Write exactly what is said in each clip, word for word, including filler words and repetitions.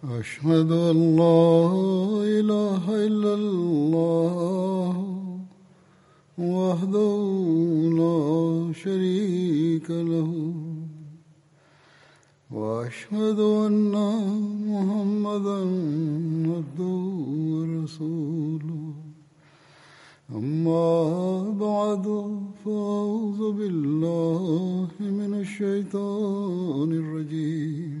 أشهد أن لا إله إلا الله وحده لا شريك له وأشهد أن محمدا عبده ورسوله أما بعد فأعوذ بالله من الشيطان الرجيم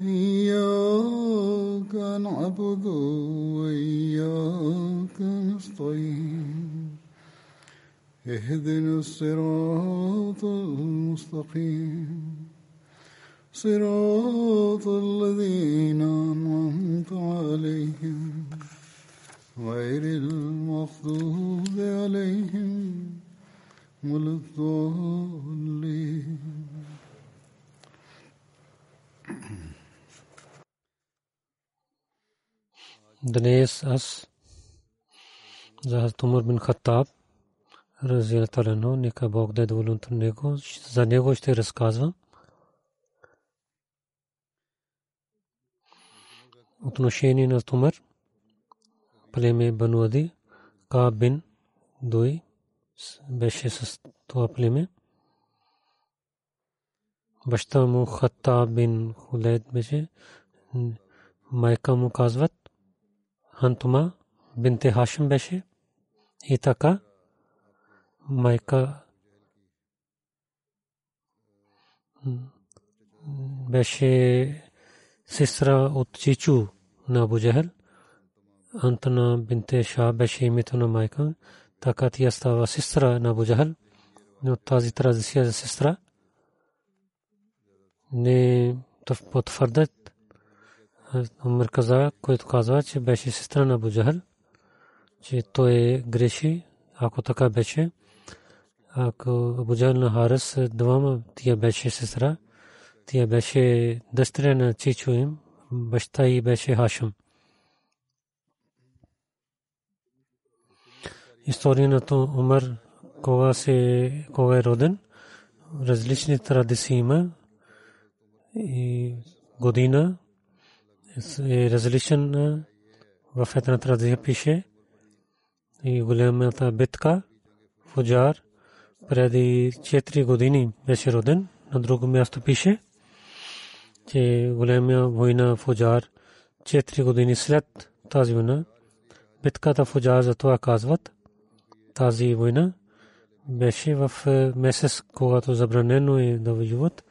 إياك نعبد وإياك نستعين اهدنا الصراط المستقيم صراط الذين أنعمت عليهم غير المغضوب عليهم ولا الضالين. Днес аз за Умар бин Хаттаб разия талано, нека Бог да е доволен от него, за него ще разказвам отношение на Умар, племе Бану Ади. Кааб бин Дуй беше с това племе. Баща му Хаттаб бин Хулейд беше, майка му казват Хантума бинте Хашим беше, и така майка беше сестра от чичу на Абу Джахъл. Антана бинте Ша беше името на майка, така тя става сестра на Абу Джахъл. Но тази традиция за сестра не потвърдят. Умар каза, който казва, че беше сестра на Абу Джахъл, че той греши, ако така беше. Ако Абу Джахъл на Харис двама, тя беше сестра, тя беше дъщеря на чичо им, баща ѝ беше Хашим. Историята на Умар, кога се кога е роден, различни традиции има и година е различен. В една традиция пише и голямата битка Фуджар преди четири години беше роден. На друго място пише, че голямата война Фуджар четири години след тази война, битката Фуджар, за това казват тази война беше в месец, когато забранено е да воюват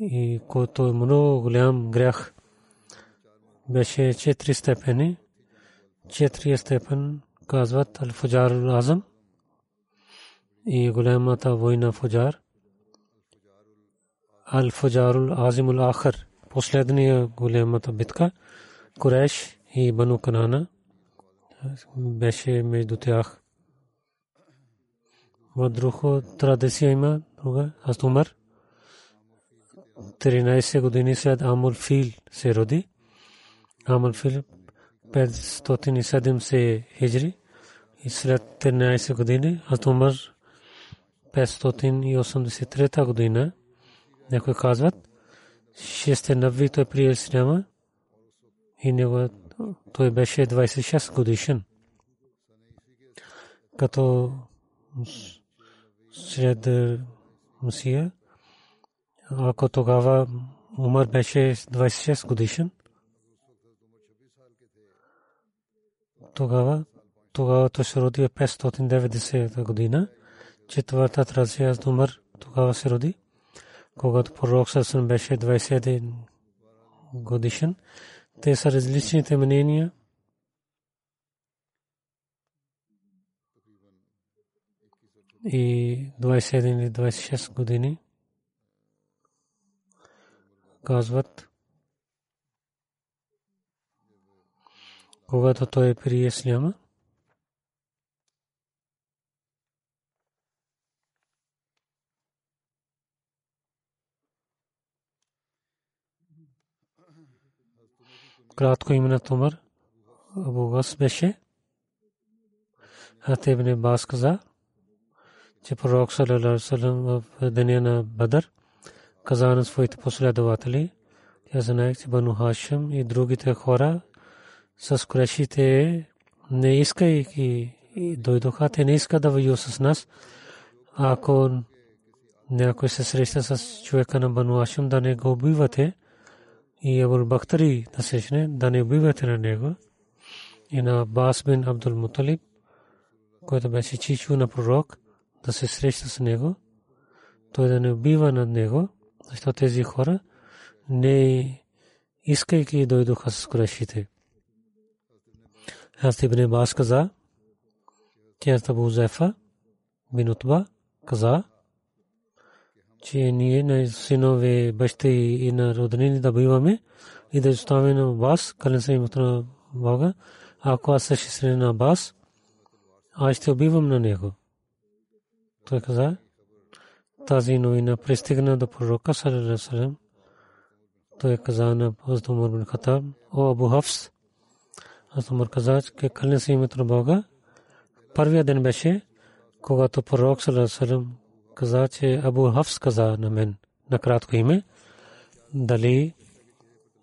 и който е много голям грях. Беше четири степени. Четири степен казват Алфуджар Азам и голямата война Фуджар. Алфуджар Азим Ахър, последния голямата битка. Куреш и Бану Канана беше между тях. В друго традиция има друга. Аз Умар тринайсет години след Амул Фил се роди. Амул Фил петстотин и седемдесет хиджри и след тринайсет години. Аз Умар петстотин и осемдесет и трета година. Някой казват шестнайсет той прие исляма и него той беше двайсет и шест годишен. Като след Мусия, ако тогава Умар беше двайсет и шест годишен, тогава тогава той се роди в петстотин и деветдесета година. Четвърта традиция за Умар тогава се роди, когато пророк Сасан беше двайсет и един годишен. Те са различните мнения. И двайсет и един или двайсет и шест години казват, когато той прие исляма, кратко имена Умар Абу Гас беше. Хатиб ибн Бас каза, че пророк саллаллаху алейхи ва саллям в деня на Бадър каза на своите последователи, тя знае, че Бану Хашим и другите хора с курешите не искайки дойдоха, те не искат да воюват с нас. Ако някой се среща с човека на Бану Хашим, да не го убивате и Абул Бактари да срещне, да не убивате на него. И на Аббас бин Абдул Муталиб, който беше чичо на пророк, да се среща с него, той да не убива над него, защото тези хора не искайки дойдоха с курешите. Хазрат Ибн Аббас каза, че Абу Зефа бин Утба каза, че ние на синове, бащи и на роднини да биваме и да оставим Аббас, където са името на Бога. Ако аз се срещна на Аббас, аз ще убивам на него. Той каза, тази новина пристигна до пророка саллаллаху алейхи ва саллям. Той каза на Хазрат Умар бин Хатаб, о Абу Хафс, Хазрат Умар каза, че където са името на Бога. Първия ден беше, когато пророк саллаллаху алейхи ва саллям каза, че Абу Хафс каза на мен, на кратко име, дали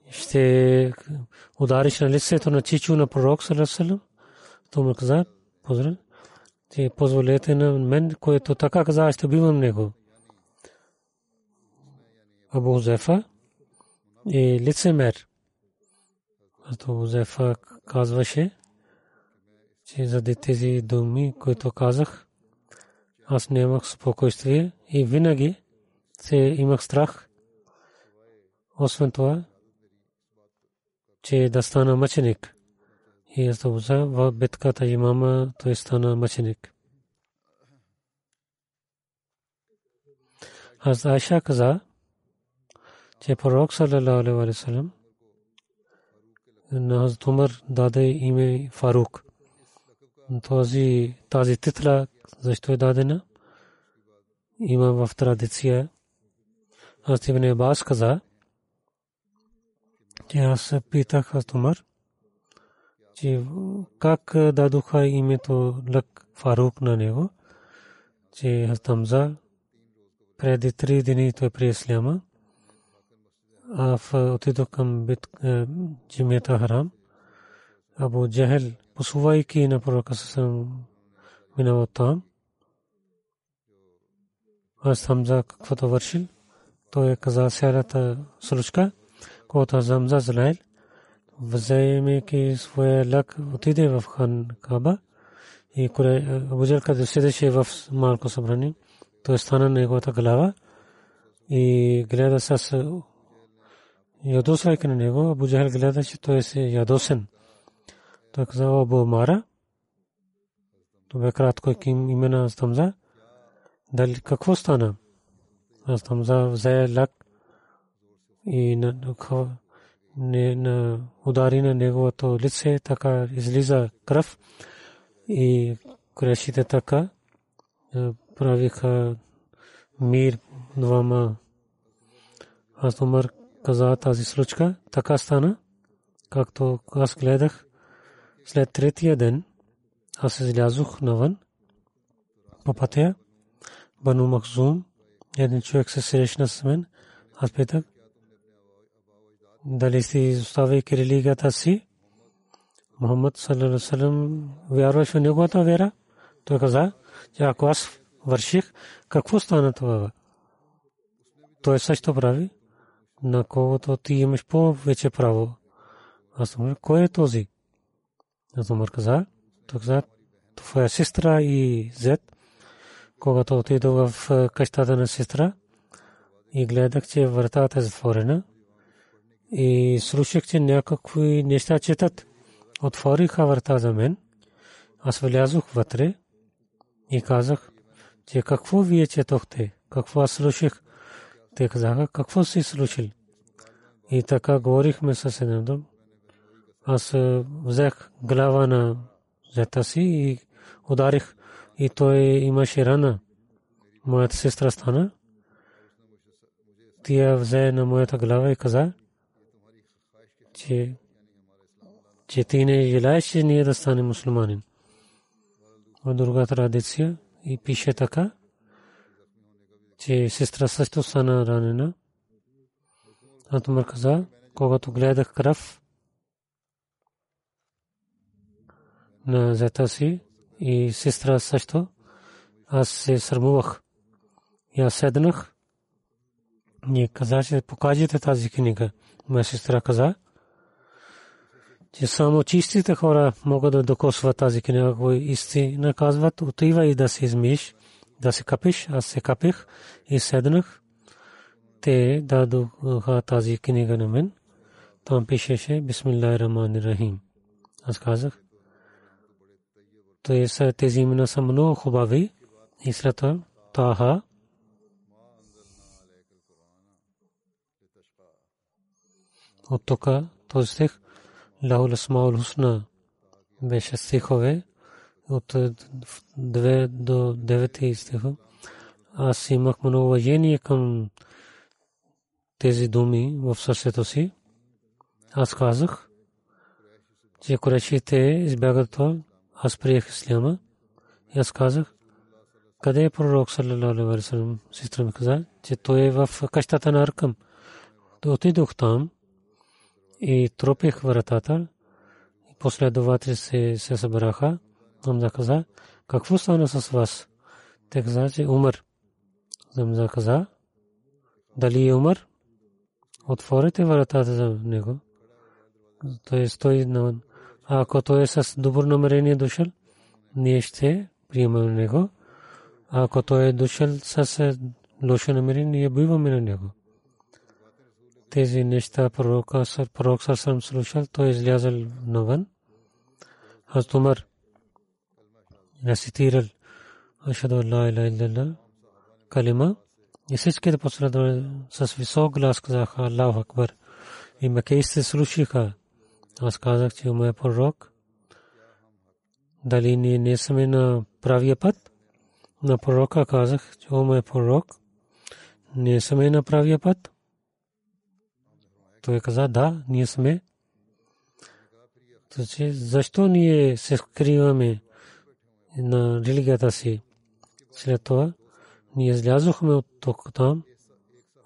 ще удариш на лицето на чичо на пророк саллаллаху алейхи ва саллям. Той му каза, позре, че позволете на мен, който така каза, ще убивам него. Абу Зефа е лицемер. Абу Зефа казваше, че заради тези думи, които казах, аз нямах спокойствие и винаги се имах страх. Освен това, че да стана мъченик. И аз това в битката имама, той стана мъченик. Аз Айша каза, че пророк саллаллаху алейхи ва саллям на Хазрат Умар даде име Фарук. Този тази титла защо е дадена? Има в традиция. Аз Ибн Аббас каза, че аз питах Хазрат Умар, че как дадоха името Лък Фарук на него, че Хазрат Хамза преди три дни той при исляма, а отидох към джамията Харам. Абу Джахел, посувайки на пророка съсъм минава там, аз Хамза каквото вършил, той каза сялата случка, когато Хамза Залайл, взаимайки своя лък, отиде в хан Каба и Абу Джахел, като седеше в малко събрание, той стана неговата глава и гледа с ядосайки на него. Абу Джахел гледа, че той е ядосен. Той каза, Абу Мара, това е кратко имена Хамза, дали какво стана? Хамза взе лък и на удари на неговото лице, така излиза кръв и курешите така правиха мир двама. Аз Умар каза тази случка, така стана, както аз гледах. След третия ден аз излязох навън по пътя. Бану Махзум, един човек се срещна с мен. Аз питах, дали си изоставяйки религията си, Мухаммад саллаллаху алейхи ва саллям вярваш в неговата вера? Той каза, че ако аз върших, какво стана това? Той също прави, на когото ти имаш повече право. Аз му, кой е този? Аз Умар каза, той каза, това е сестра и зет. Когато отидох в къщата на сестра и гледах, че вратата е затворена и слушах, че някакви неща четат, отвориха врата за мен. Аз влязох вътре и казах, че какво вие четохте, какво аз слушах. Те казаха, какво си слушал? И така говорихме със един дом. Аз взех глава на зета си и ударих, и той имаше рана. Моята сестра стана. Тя взе на моята глава и каза, че че ти не желаеш, че ние да станем мусулманин. От друга традиция и пише така, че сестра също стана ранена. Атмар каза, когато гледах кръв на зета си и сестра също, аз се срамувах. Я седнах и каза, че покажете тази книга. Моя сестра каза, че само чистите хора могат да докосват тази книга, ако истина казват, отива и да се измиеш, да се капиш. Аз се капих и седнах. Те дадоха тази книга на мен. Там пишеше Бисмиллахир-Рахманир-Рахим. Аз казах, тези имена са много хубави. И след това Таха. От тук този стих Лахул Асмаул Хусна беше стихове от две до девети стиха. Аз имах много уважение към тези думи в сърцето си. Аз казах, че курайшите избягат това. Аз приех исляма. И аз казах, къде е пророк саллалаху алейхи ва саллям? Сестра ми каза, че той е в къщата на Аркам. Отидох там и тропих вратата. Последователи се събраха. Хамза каза, какво стана с вас? Те каза, че Умар. Хамза каза, дали е Умар? Отворете вратата за него. Той стои на... Ако той е с добро намерение дошъл, ние ще приемем него. Ако той е дошъл с лошо намерение, ние биваме на него. Тези неща пророка, пророк съм слушал, той излязъл навън. Аз Умар рецитирал Ашхаду ан ла илаха илля калима. И всичките последователи с висок глас казаха Аллаху акбар. И мекийците слушаха. Аз казах, че моят пророк, дали ние не сме на правия път? На пророка казах, че моят пророк, не сме на правия път? Той каза, да, ние сме. Защо ние се скриваме на религията си? След това ние излязохме от тук там.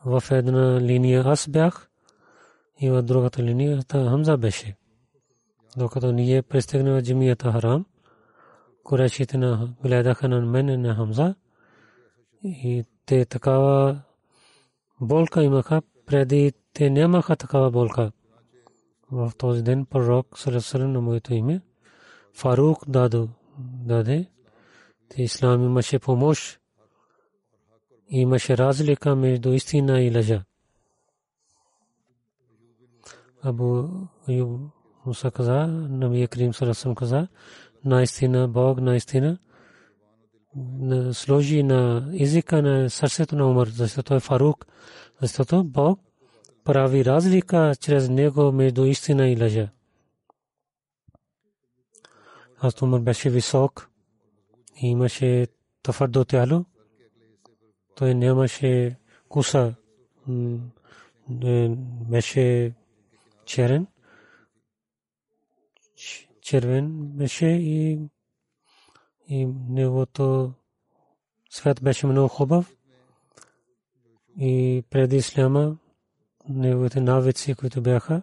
В една линия аз бях и в другата линия Хамза беше. Докато ние пристигнахме в джамията Харам, курайшите гледаха на мен и на Хамза и те такава болка имаха. Преди те нямаха такава болка. В този ден пророк салесалем на моето име Фарук дадо даде. Те ислам имаше помощ. Имаше разлика между истина и лъжа. Абу Юб Муса каза, Набия Крим Сарасам каза, наистина Бог, наистина сложи на езика на сърцето на Умар, защото е Фарук, защото Бог прави разлика чрез него между истина и лъжа. Аз Умар беше висок, имаше твърдо тяло, той нямаше коса, беше черен, червен беше и, и неговото свят беше много хубав. И преди исляма неговите навици, които бяха,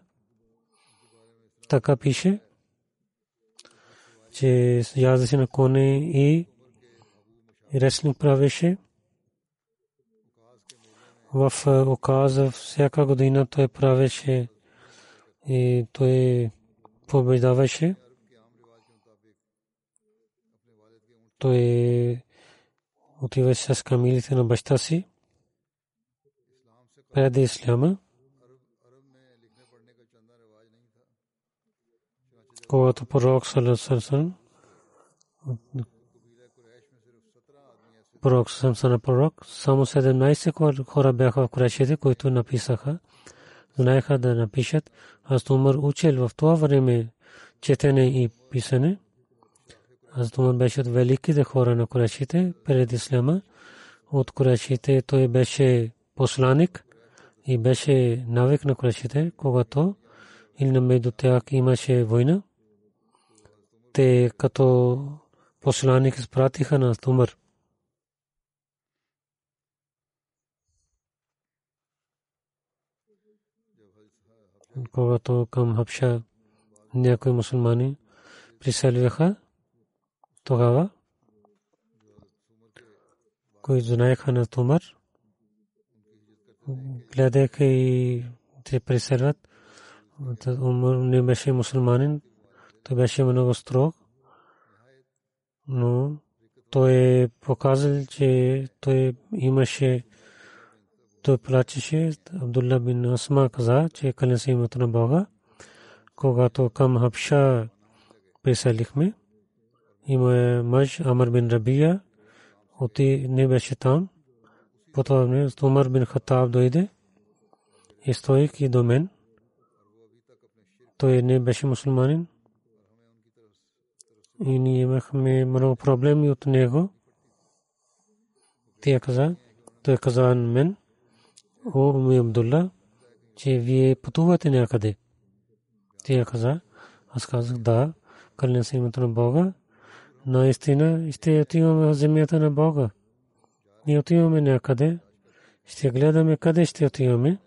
така пише, че яздеше на коне и ресник правеше. В оказа всяка година той правеше и той побеждаваше. Той отиваше с камилите на баща си. Преди исляма, когато пророк салесалем, пророк салесалем, пророк, само седемнайсет хора бяха в Курайшите, които написаха. Знаеха да напишат. Аз Умар учил в това време четене и писане. Аз Умар беше от великите хора на Курайшите преди исляма. От Курайшите той беше посланик и беше навик на Курайшите, когато или на между тях имаше война. те като посланик изпратиха на Умар. Когато към Хабша някои мусулмани приселиха, тогава които знаеха на Умар, гледаха и те приселят. Умар не беше мусулманин, той беше много строг, но той показал, че той имаше, той плачеше. Абдулла бин Асма каза, че клянся името на Бога, когато към Хабша приселихме, има мъж Амар бин Рабия, оти не беше там. Потом Умар бин Хаттаб дойде и стойки до мен. Той не беше мусулманин и ние имахме много проблеми от него. Тя каза, той каза на мен, о, ми Абдулла, че вие пътувате някъде. Тя каза, аз казах да, клянся се името на Бога, наистина ще отиваме в земята на Бога. Ние отиваме някъде, ще гледаме къде ще отиваме.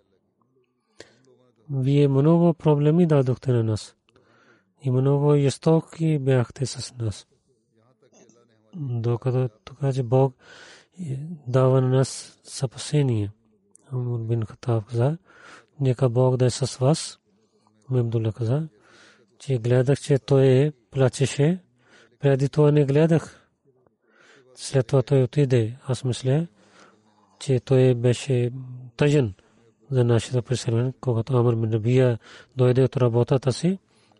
Вие много проблеми дадохте на нас и много жестоки бяхте с нас. Докато така, че Бог дава на нас спасение. Умар бин Хаттаб каза, нека Бог да е с вас. Абдулла каза, че гледах, че той плачеше. Преди това не гледах. След това той отиде. Аз мисля, че той беше тъжен за нашето преселение. Когато Амар бин Рабия дойде от работата си,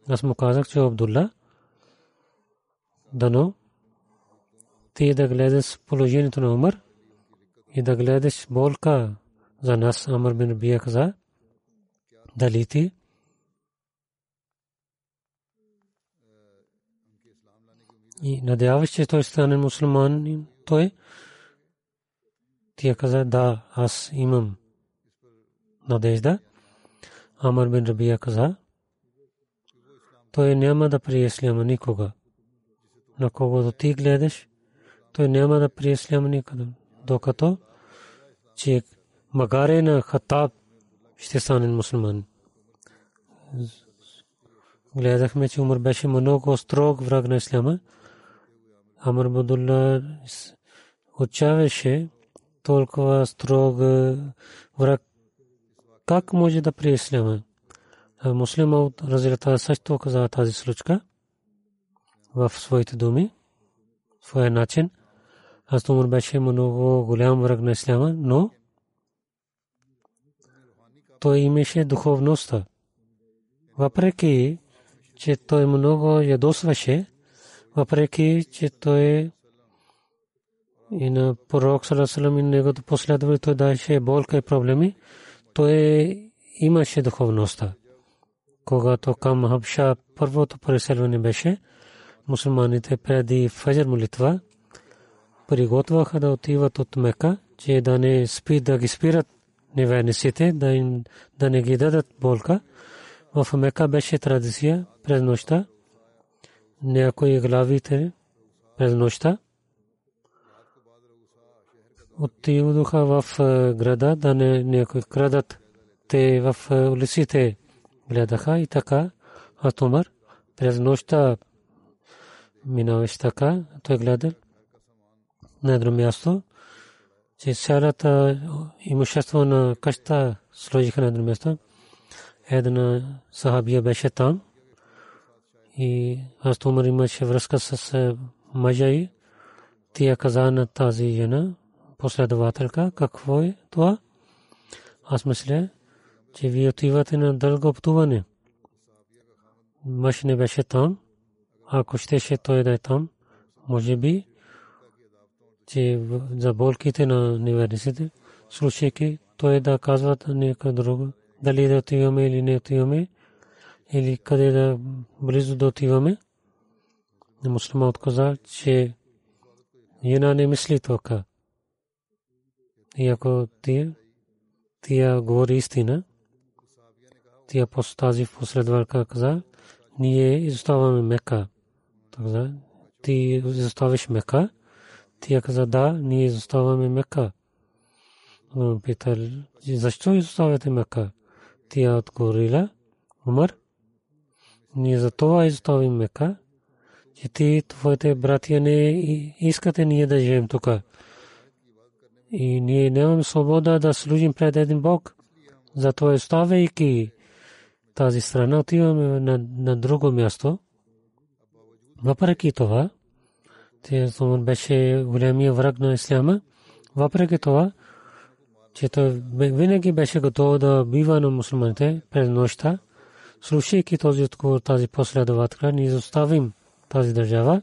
аз му казах, че Абдулла, дано ти да гледаш положението на Умар и да гледаш болка за нас. Амар бин Рабия каза, дали ти и надяваш, че той стане мусулман, той тя каза, да, аз имам надежда. Амар бин Рабия каза, той няма да преисляма никога. На когото ти гледаш, той няма да преисляма никога. Докато, че магаре на Хаттаб ще стане мусулман. Гледахме, че Умар беше много строг враг на исляма. Амар бин Абдулла отчаваше толкова строг враг. Как може да преисляма? Муслима от разрета също каза тази случка в своите думи, в своя начин. Аз Умар беше много голям враг на исляма, но той имаше духовността. Въпреки, че той много ядосваше, въпреки, че той и на пророк салам и негото последователи, той даше болка и проблеми, той имаше духовността. Когато към Хабша първото преселване беше, мусулманите преди фаджр молитва приготвяха да отиват от Мека, че да не спи, да ги спират неверниците, да не ги дадат болка. В Мека беше традиция през нощта, някои главите през нощта отиваха в града, да не някои крадат, те в улиците гледаха и така. А Умар през нощта минаваше така, той гледал на едно място, че цялата имущество на къщата сложиха на едно място. Една сахабия беше там и аз Умар имаше връзка с мъжа и тя каза на тази жена последователка, какво е това? Аз мисля, че вие отивате на дълго пътуване. Мъж не беше там, ако щеше той да е там, може би, че за болките на неверниците, слушайки той да казват някой друг. Дали да отиваме или не отиваме, или къде да близо да отиваме. Муслима отказа, че една не мисли тока. И ако тия, тия говори истина, тия по тази последователка каза, ние изоставаме Мека. каза, ти изоставиш Мека. Тя каза, да, ние изоставаме Мека. Питал, защо изоставяте Мека? Тя отговорила, Умар, ние за това изоставим Мека, че ти, твоите братия не искате ние да живеем тук. И ние нямаме свобода да служим пред един Бог. Затова изоставяйки тази страна, отиваме на, на друго място. Въпреки това, че Умар беше големия враг на Исляма, въпреки това, че той винаги беше готов да бива на мусулманите през нощта, слушайки този отговор, тази последователка, ние изоставим тази държава,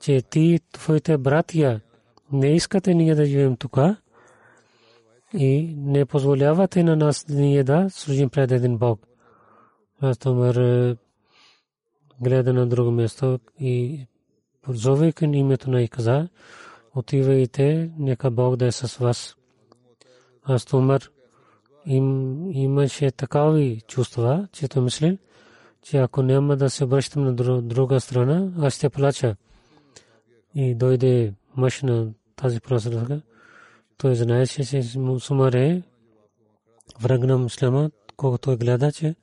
че ти, твоите братия, не искате ние да живеем тук и не позволявате на нас ние да служим пред един Бог. Аз Умар гледа на друго място и позове към името на Иказа, отивайте, нека Бог да е с вас. Аз Умар им, имаше такави чувства, че той мисли, че ако няма да се обръщам на друга страна, аз ще плача. И дойде мъж на тази пророка. Той знаеше, че Умар е враг на мюсюлманите, когато той гледа, че,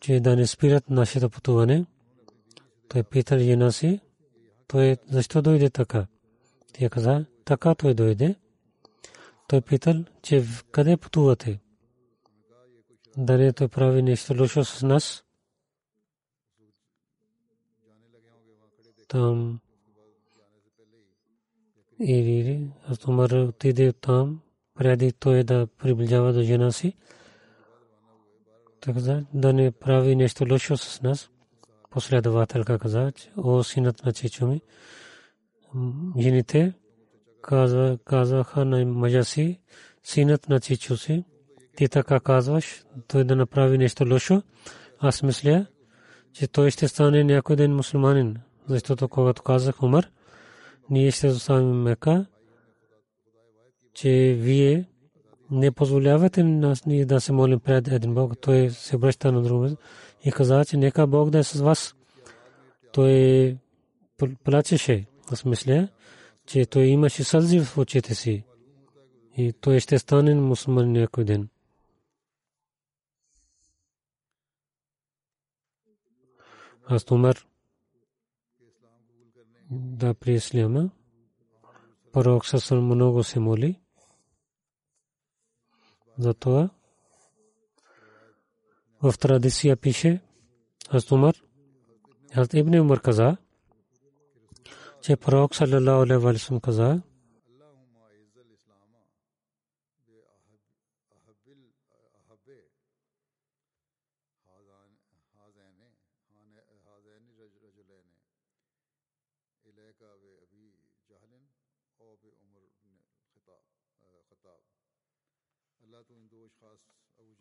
че да не спират нашето пътуване. Той пита жена си, той защо дойде така? Тя каза, така той дойде. Той питал, че къде пътувате? Дали той прави нещо лошо с нас? Там Ири, аз Умар отиде там, преди той да приближава до жена си. Той каза, да не прави нещо лошо с нас. Последователка каза, о синът на чичо ми, жените казаха на мъжа си, синът на чичо си, ти така казваш, той да направи нещо лошо. Аз мисля, че той ще стане някой ден мусулманин, защото когато казах Умар, ние ще заставим Мека, че вие не позволявате нас ние да се молим пред един Бог. Той се обръща на друг и каза, че нека Бог да е с вас. Той плачеше, аз мисля, че той имаше сълзи в очите си и той ще стане мусулман някой ден. Аз Умар да при Исляма пророк със много се моли, затова в традиция пише, аз Умар, аз Ибн Умар каза, че пророк саллалаху алейхи ва саллям каза,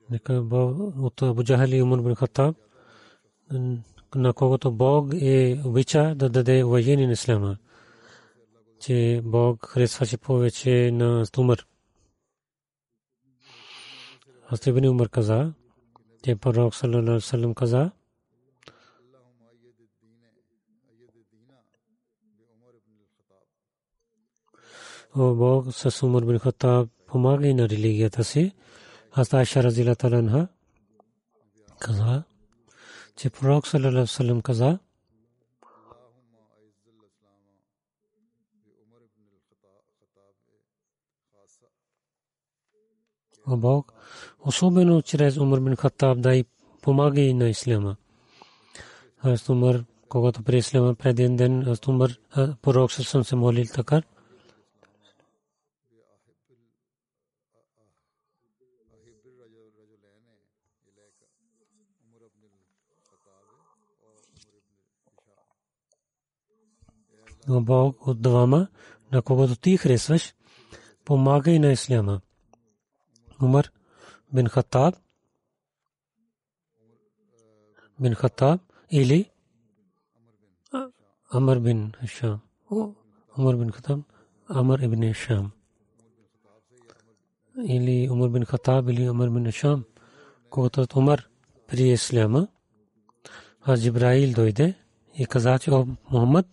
нека от Абу Джахъл и Умар бин Хаттаб, на когото Бог е обича да даде уважение на Ислама, че Бог харесваше повече на Умар. Аз Ибн Умар каза, че пророк саллалаху алейхи ва саллям каза, о Бог, със Умар бин Хаттаб помагай на религията си. Аз Айша разилата ланха каза, че пророк саллалаху алейхи ва саллям каза, о Бог, особено чрез Умар бин Хаттаб дай помагай на Ислама. Аз Умар, когато при Ислама пред един ден, аз Умар пророк със се молил така, но Бог от двама, на когото ти харесваш, помагай на Исляма. Умар бин Хаттаб, бин Хаттаб или Амар бин Хишам. Умар бин Хаттаб, Амар ибн Хишам. Или Умар бин Хаттаб или Амар бин Хишам. Когато Умар при Исляма, аз Джибраил дойде и каза, че о Мухаммад,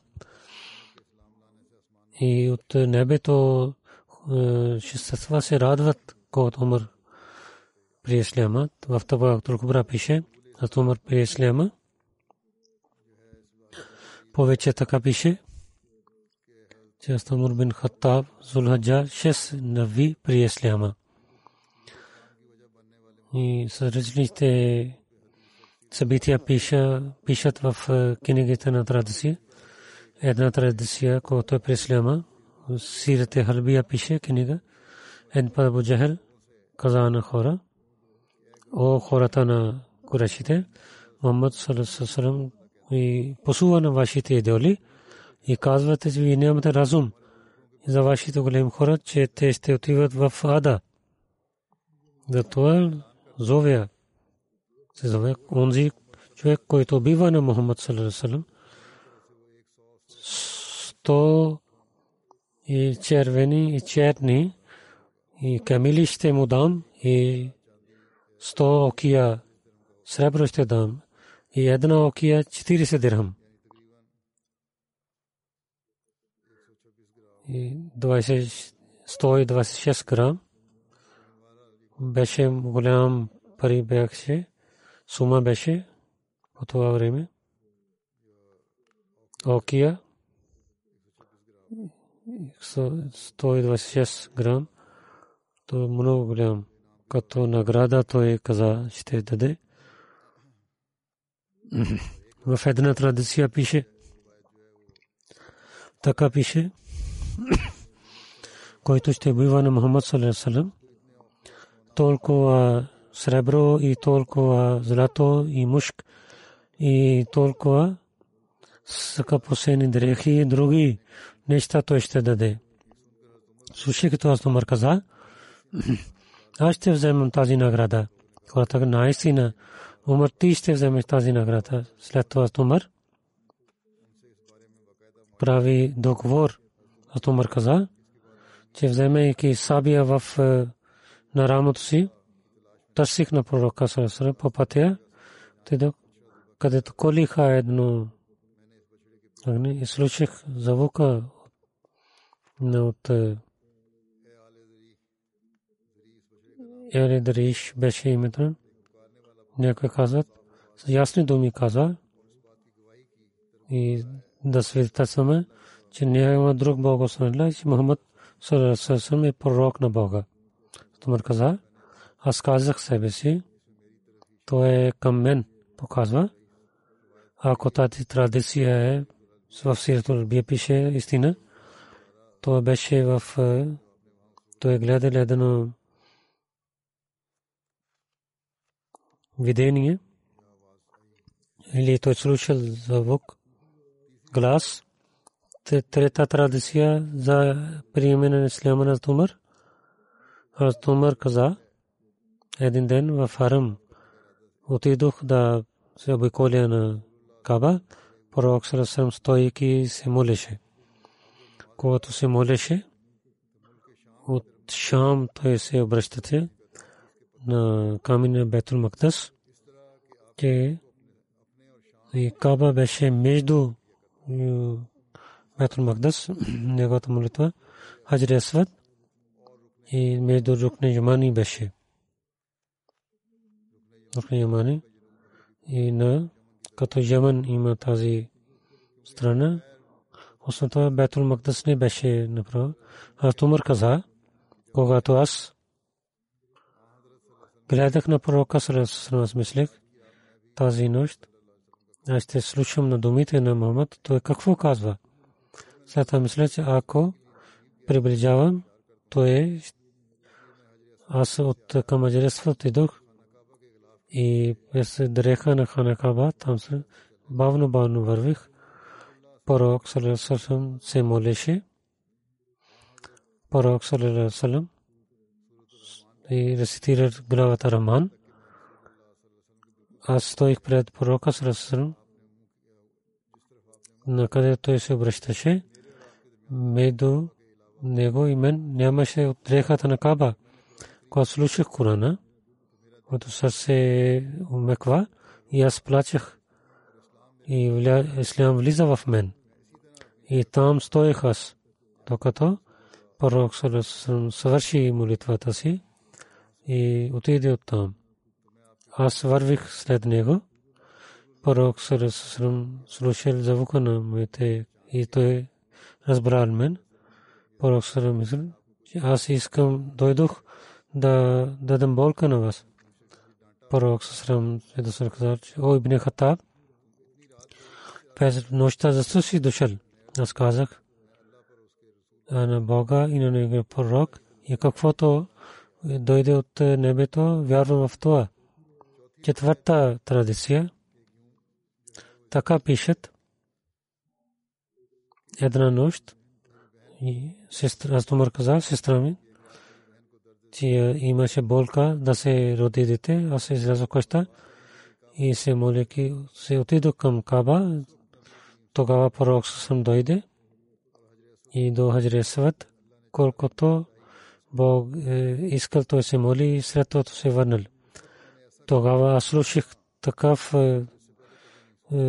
и от небето ще съсва се радват, когато Умър при Исляма. В това Актул Кубра пише, аз Умър при Исляма. Повече така пише, че аз Умър бин Хаттаб, Зулхаджа, шест нави при Исляма. И с различните събития пишат в книгите на традиция. Една традиция, която е при Исляма, Сирате Харбия пише книга. Един път Абу Джахъл каза на хора, о хората на Курайшите, Мухаммад саллаллаху алейхи ва саллям и посува на вашите идоли и казвате, че вие нямате разум за вашите големи хора, че те ще отиват в ада. Затова зовя се зове онзи човек, който убива на Мухаммад саллаллаху алейхи ва саллям. И червени, и черни, и камили ще му дам, и сто окия сребро ще дам, и една окия четирийсет дирхам. И сто двайсет и шест грам беше голям пари бяхше, сума беше по това време. Окия сто двайсет и шест грам, то е много голям. Като награда той каза, ще даде. В една традиция пише, така пише, който ще бива на Мухаммад саллаллаху алейхи ва саллям, толкова сребро и толкова злато и мушк и толкова скъпоценни дрехи и други неща той ще даде. Слушай, като аз Умър каза, аз ще вземам тази награда. Хората наистина, Умър, ти ще вземеш тази награда. След това аз Умър прави договор. Аз Умър каза, че вземайки Сабия в на рамото си, търсих на пророка саллаллаху алейхи ва саллям по пътя, където колиха едно огне и слушах звука от Ели Дариш беше името. Някой каза, с ясни думи каза и да свидетелстваме, че няма друг Бог освен Аллах, че Мухаммад саллаллаху алейхи ва саллям е пророк на Бога. Умър каза, аз казах себе си, то е към мен показва. Ако тази традиция е в Сиратул Бия пише истина, то беше в той гледал едно видение или той слушал звук, глас. Трета традиция за приемане на Исляма на Умър. Аз Умър каза, един ден в Харам отидох да се обиколя на Каба. Пророк саллаллаху алейхи ва саллям стойки се молеше. Когато се молеше, от Шам той се обръщате на камина Бейтул Мақдис, че и Каба беше между Бейтул Мақдис, неговата молитва, Хаджар Асвад и между Рукне Ямани беше. Рукне Ямани и на като Йемен има тази страна. Освен това Бейтул Мақдис не беше направо. Аз Умър каза, когато аз гледах на пророка саллаллаху алейхи ва саллям, аз мислех тази нощ, аз ще слушам на думите на Мухаммад, той какво казва. След това мисля, че ако приближавам, то е аз от към Хаджар Асвад отидох и през дреха на Ханакаба, там се бавно-бавно вървих. Пророк саллаллаху алейхи ва саллям се молеше. Пророк саллаллаху алейхи ва саллям и рецитира главата Раман. Аз стоих пред пророка саллаллаху алейхи ва саллям, на където той се обръщаше. Между него и мен нямаше от дрехата на Каба. Когато слушах Корана, като сърце умеква и аз плачех. и ислям влиза в мен. И там стоех аз, докато пророк свърши молитвата си и отиде оттам. Аз вървих след него. Пророк слушал звука на моите и той разбрал мен. Пророк мисля, че аз искам, дойдох да дадам болка на вас. Пророк Сърм Седосър каза, че о, Ибн Хатаб, през нощта защо си дошъл? Аз казах на Бога и на него пророк и каквото дойде от небето, вярвам в това. Четвърта традиция, така пишат, една нощ, аз Тумар каза, сестра ми, че имаше болка да се роди дете, аз се излязох къща и се моляки, се отидох към Каба, тогава пророк съм дойде и до Хаджре Асвад, колкото Бог искал, той се моли и след това се върнал. Тогава аз слушах такъв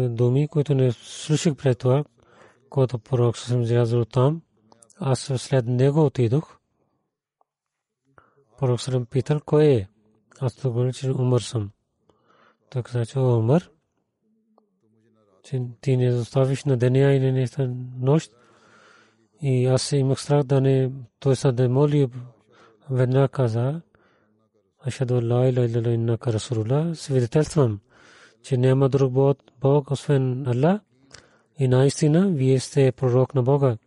думи, които не слушах пред това, когато пророк съм излязъл там, аз след него отидох. Пророк съм питал, кой е? Аз тук говоря, че Умър съм. Той каза, че Умър, че ти не заставиш на деня или на нощ. И аз имах страх да не, той са да моли, веднага каза, Ашаду Алла и Лайла Иннака Расулулла, свидетелствам, че няма друг Бог, освен Аллах, и наистина вие сте пророк на Бога.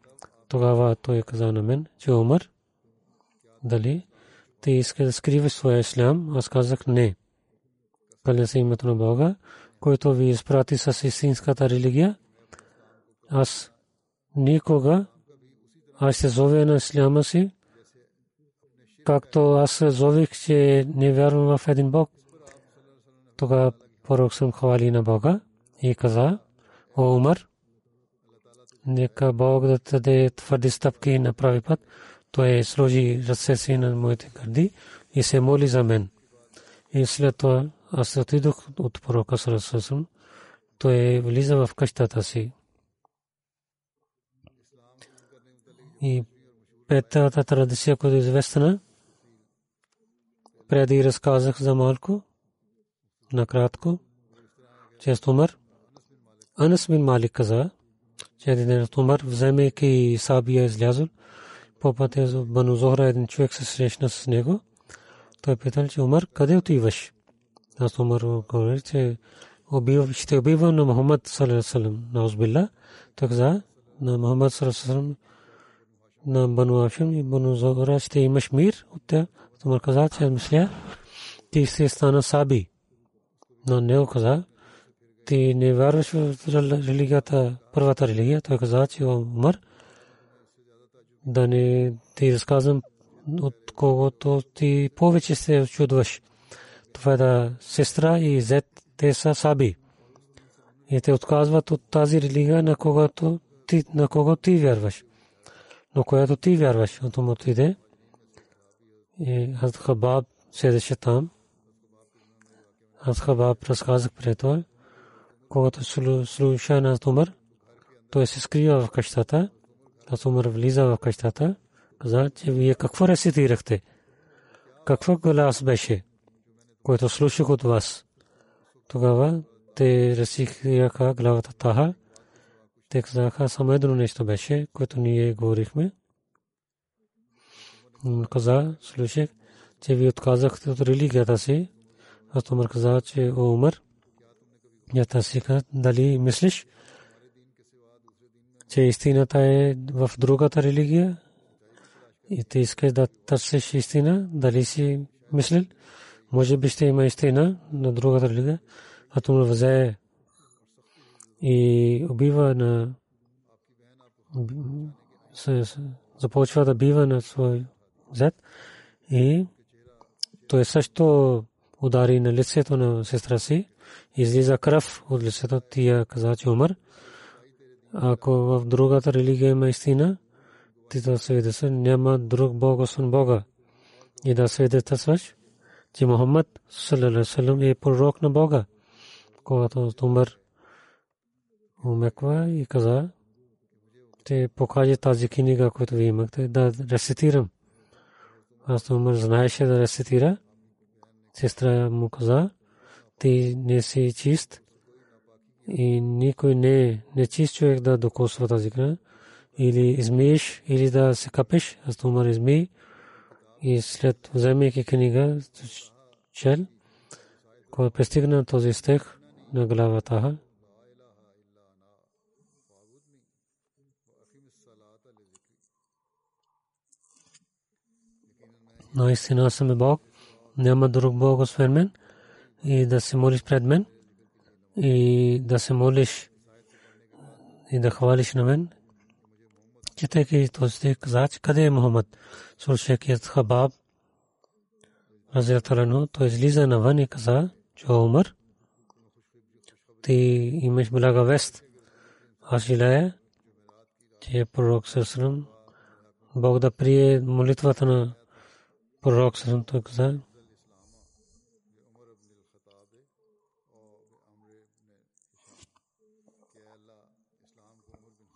Тогава той каза на мен, че Умър, дали ти иска да скриваш своя ислям? Аз казах не. Кълня се името на Бога, който ви изпрати с истинската религия. Аз никога, аз се зовя на исляма си, както аз зових, че не вярвам в един Бог. Тогава пророк съм хвали на Бога и каза, о Умър, нека Бог да даде твърди стъпки и направи път. Той сложи ръце си на моите гърди и се моли за мен. И след това аз отидох от пророка Сърсъсъм. Той влиза в къщата си. И петата традиция, която е известна, преди разказах за малко, накратко, че Умър. Анас бин Малик каза, че един ден Умър, вземайки Сабия, излязъл. По пътя в Бану Зохра един човек се срещна с него. Той питал, че Умър, къде отиваш? Аз Умър говори, че ще убивам на Мухаммад саллаллаху алейхи ва саллям. Наузбилла. Той каза, на Мухаммад саллаллаху алейхи ва саллям, на Бану Ашим и Бану Зохра ще имаш мир от тях. Умър каза, че мисля, ти ще стана Саби. Но него каза, ти не вярваш в религията, първата религия. Той каза, че Умър, да не ти разказвам от когото ти повече се чудваш. Това е да сестра и зет, те са саби. И те отказват от тази религия, на когото ти, на кого ти вярваш. Но която ти вярваш, от му отиде. И Хазрат Хабаб седеше там. Хазрат Хабаб разказах пред това. Когато слуша на Умър, той се скрива в къщата. Аз Умър влиза в къщата, каза, че вие какво рецитирахте? Какво глас беше, който слушах от вас? Тогава те рецитираха главата Таха. Те казаха, само едно нещо беше, което ние говорихме. Умър каза, слушах, че вие отказахте от религията си. Аз Умър каза, че о Умър, ята си каза, дали мислиш, че истината е в другата религия и ти искаш да търсиш истина, дали си мислил, може би ще има истина на другата религия, а това взе и убива на започва да бива на свой зет и той също удари на лицето на сестра си, излиза кръв от лицето, тия каза, че Умър, ако в другата религия има истина, ти да свидетелстваш, няма друг Бог освен Бога. И да свидетелстваш, че Мухаммад саллаллаху алейхи ва саллям е пророк на Бога. Когато Умър умеква и каза: те покажи тази книга, която ви имахте, да рецитирам. Аз Умар знаеше да рецитира. Сестра му каза: ти не си чист и никой не е чист човек да докосва тази книга. Или измиеш, или да се капеш. Аз Умар изми и след вземайки книга, чел, когато пристигна този стих на главата, наистина съм е Бог, няма друг Бог освен мен, и да се молиш пред мен, и да се молиш и да хвалиш на мен. Четейки този стих, каза: къде е Мухаммад? Сулшекият Хабаб, разятарено, той излиза навън и каза: чо Умар, ти имаш блага вест. Аз желая, че пророк Сърсърм, Бог да прие молитвата на пророк Сърсърм. Той каза: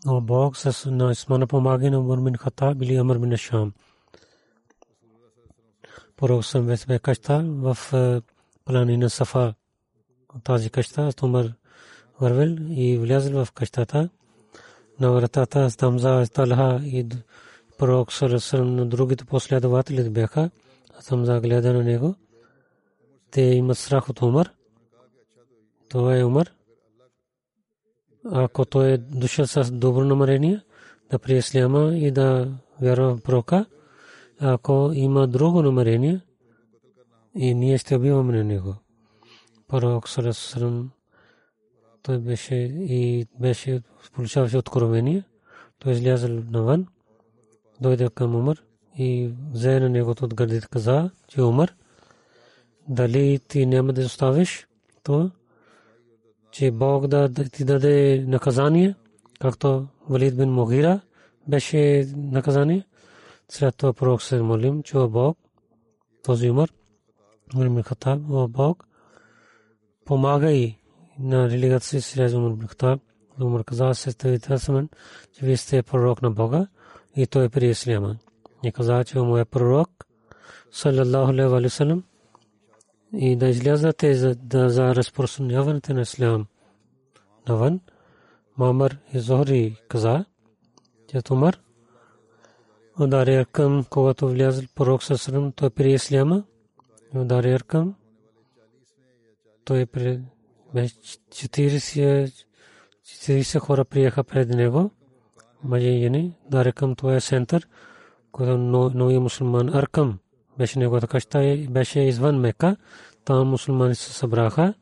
о Бог, на Исмана помага на Умар бин Хатаб или Умар бин Шам. Пророк Сърсърм бе каща в планина Сафа. Тази къща, Умар вървел и влязъл в къщата. На вратата Хамза, Талха и пророк Сърсърм на другите последователи бяха. Хамза гледа на него. Те имат страх от Умар. Това е Умар. Ако той е дошъл с добро намерение да прие исляма и да вярва в пророка, ако има друго намерение, и ние ще убиваме на него. Пророк Сърсърм, той беше и беше получаваше откровение. Той излязъл навън, дойде към Умар и взе на него от гърдите, каза: че Умар, дали ти няма да оставиш това, че Бог да ти даде наказание, както Валид бин Мугира беше наказание. След това пророк се молим: че Бог, този Умар, Умар бин Хатаб, о Бог, помагай на религията си срез Умар бин Хатаб. Умар каза: сестрите Самен, че вие сте пророк на Бога и той прие исляма. И каза: че му е пророк, салаллаху алейхи ва салям, и да излязате за, да, за разпространяването на ислям навън. Мамър и Зохри каза: че Умар удари към, когато влязъл пророк Сърсърм, той прие исляма. Удари към, той прие четирийсет хора приеха пред него. Маджиени, удари към, той е център, когато нови мусулман Аркам беше неговата къща, беше извън Мека. Там мусулмани се събраха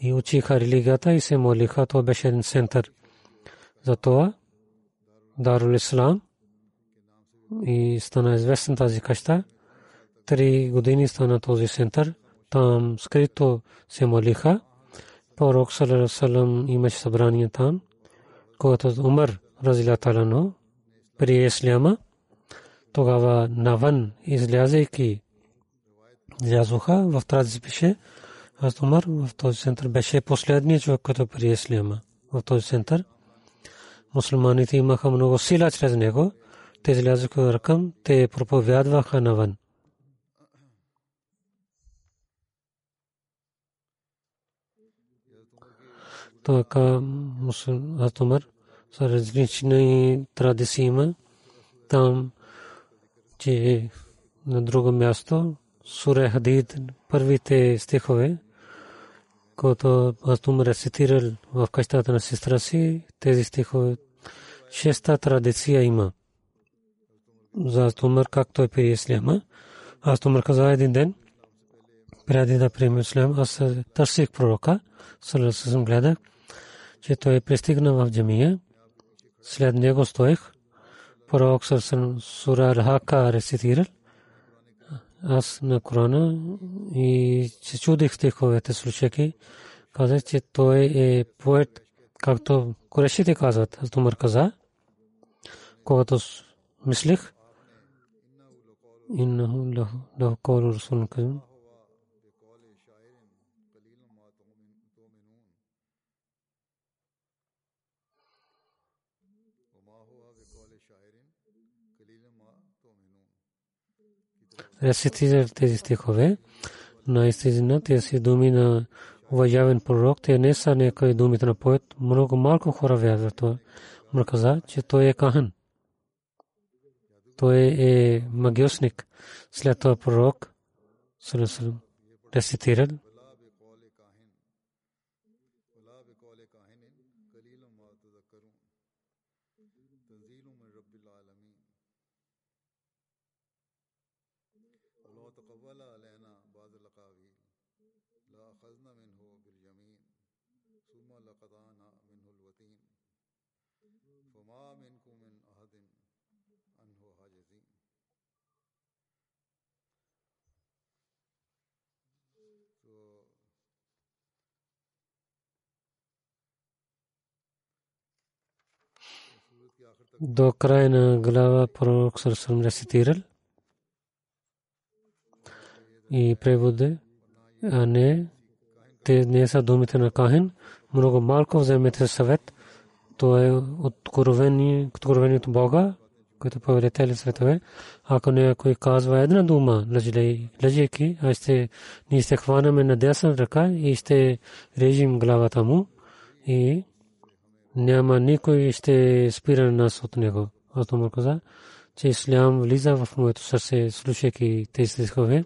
и учиха религията и се молиха. Това беше един център. Затова Дарул Ислам и стана известен тази къща. Три години стана този център. Там скрито се молиха. Пророк саллаллаху алейхи ва саллям имаше събрание там. Когато Умар разилата лано прие исляма, тогава навън излязайки излязоха. В традиция пише, аз Умар в този център беше последният човек, който прие исляма. В този център мусулманите имаха много сила чрез него. Те излязоха ръкъм, те проповядваха навън. Така аз Умар са различни традиции има там, че на друго място сура Хадид първите стихове, които аз Умар рецитирал в къщата на сестра си, тези стихове шеста традиция има за аз Умар как той прие исляма. Аз Умар каза: един ден преди да приеме ислям, аз търсих пророка саллаллаху алейхи ва саллям, гледах, че той пристигна в джамия. След него стоех, пророк саллаллаху сура Ал-Хака рецитирал, аз на Корана, и се чудих стиховете, слушайки. Казах, че той е поет, както корешите казват. Аз Умар каза, когато мислих, иннаху лаху каулу расулин карим. Рецитира тези стихове, наистина тези думи на уважаван пророк, те не са някои думите на поет, много малко хора вярват в това. Му каза, че той е кахан. Той е магиосник. След това пророк рецитира. До края на глава пророк Сърсърм рецитирал и преводе, а не, те не са думите на Кахин. Много малко вземете съвет. То е откровението Бога, което повелители светове. Ако някой казва една дума, лъжейки, а ще ние се хванаме на дясна ръка и ще режим главата му и няма никой ще спира нас от него. Аз му каза, че ислям влиза в моето сърце, слушайки тези стихове.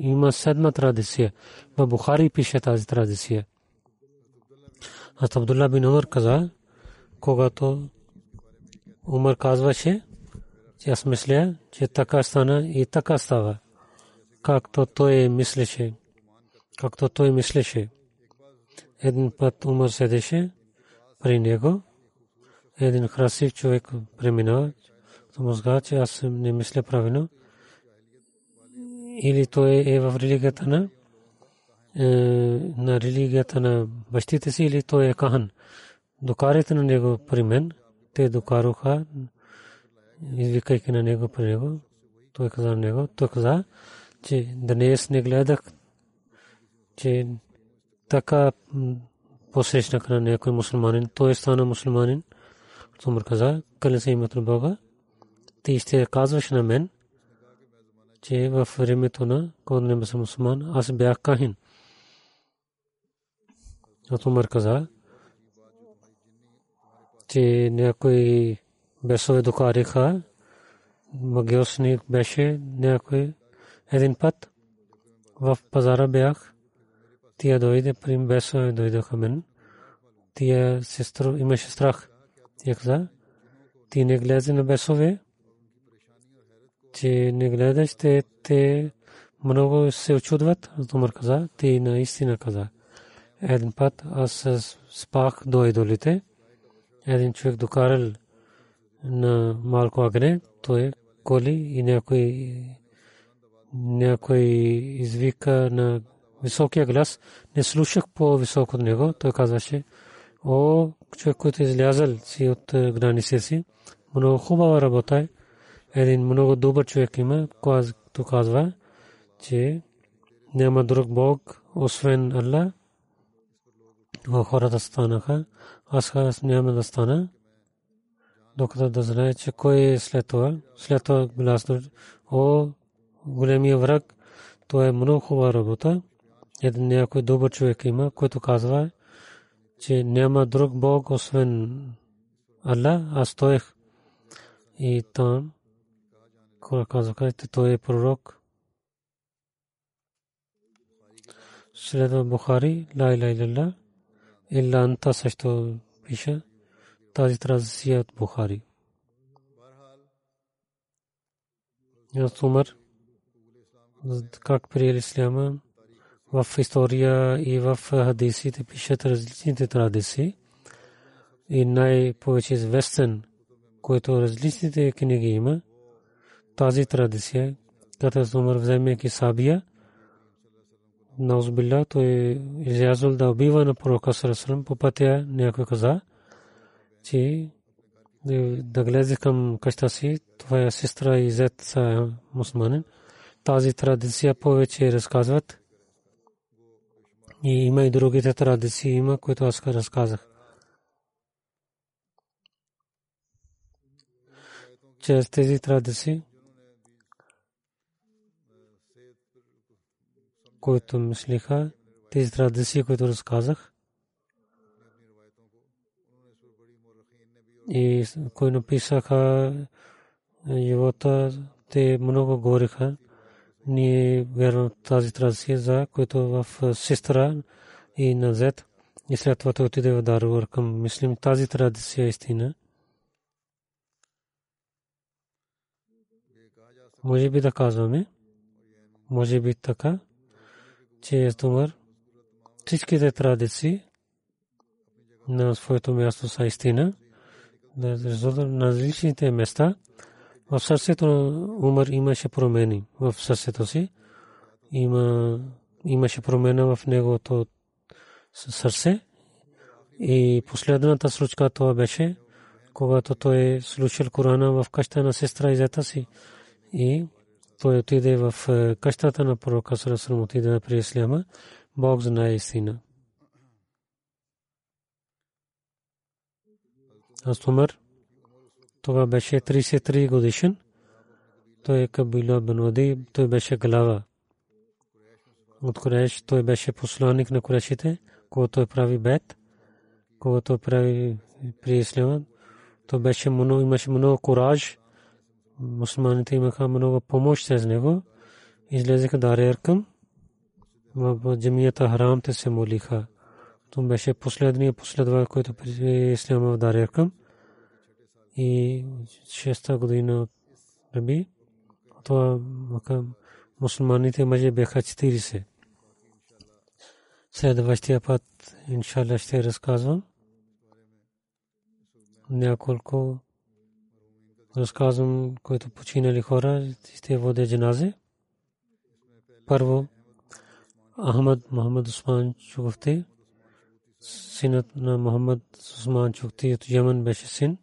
Има седма традиция. В Бухари пише тази традиция. Аз Абдулла бин Умар каза, когато Умар казваше, че аз мисля, че така стана и така става. Както той мислеше. Както той мислеше. Един път Умар седеше при него, един красив човек преминава, му каза, че аз не мисля правилно. Или той е в религията на, е, на религията на бащите си, или той е кахан. Докарите на него при мен, те докаруха, извикайки на него при него, той каза на него, той каза, че днес не гледах, че така посрещнах на някой мусульманин, той стана мусульманин. Тумар каза, къде се името на Бога, ти ще казваш на мен, че в времето на когато не беше мусульман, аз бях кахин. Тумар каза, че някой бесове докариха, магиосник беше някой. Един път в пазара бях, тия дойде при бесове дойдоха мен. Тия сестра имаше страх. Тя каза, ти не гледай на бесове, че не гледаш, те, те много се очудват. Тумар каза, ти наистина каза. Един път аз спах до идолите. Един човек докарал на малко огън, той коли и някой, някой извика на високия глас. Не слушах по-високо от него. Той казваше, о, човек, който излязъл си от границите си, много хубава работа. Един много добър човек има, който казва, че няма друг Бог, освен Аллах. Хората станаха. Аз няма да стана, докато да знае, че кой е след това. След това глас, о, големия враг, това е много хубава работа. Един някой добър човек има, който казва, че няма друг Бог, освен Аллах. Аз стоех и там, който казва, че той е пророк. Следва Бухари, ла иля илля, илля анта също пише тази традиция от Бухари. Аз умър, как приел исляма, в история и в хадисите пишат различните традиции и най-повече известен, който различните книги има, тази традиция, като умър вземайки сабия, наузбилла, той излязъл да убива на пророка Сърсърм по пътя. Някой каза, че да гледа към къща си, твоя сестра и зет са мусульманин. Тази традиция повече разказват и има и другите традиции има, които аз разказах. чрез тези традиции, които мислиха, тези традиции, които разказах, и които написаха живота, те много говориха. Ние вярваме тази традиция, за която в сестра и назад, и след това той отиде в Даруар към. Мислим, тази традиция е истина. Може би да казваме, може би така, че Естумър всичките традиции на своето място са истина. Да резултат на различните места в сърцето на Умар имаше промени в сърцето си. Има, имаше промена в неговото сърце. И последната случка това беше, когато той слушал Корана в къщата на сестра и зета си. И той отиде в къщата на пророка Сърсърм, отиде при Исляма. Бог знае истина. Астумър, това беше трийсет и три годишен. Той е Кабила бен Уади, той беше глава от Куреш, той беше посланник на Курешите, когато прави бед, когато прави при Исляма. То беше много, имаше много кураж. Мусулманите имаха много помощ с него. Излезеха Даре Аркъм, в джамията Харам те се молиха. Той беше последният последовател, който при Исляма в Даре Аркъм. И шеста година Раби, това мусулманите мъже бяха четирийсет. Следващия път, иншалла, ще разказвам няколко, разказвам, които починали хора, ще водят джанази. Първо, Ахмад Мохамед Усман Чугъфти, синът на Мохамед Усман Чугъфти от Йемен беше син.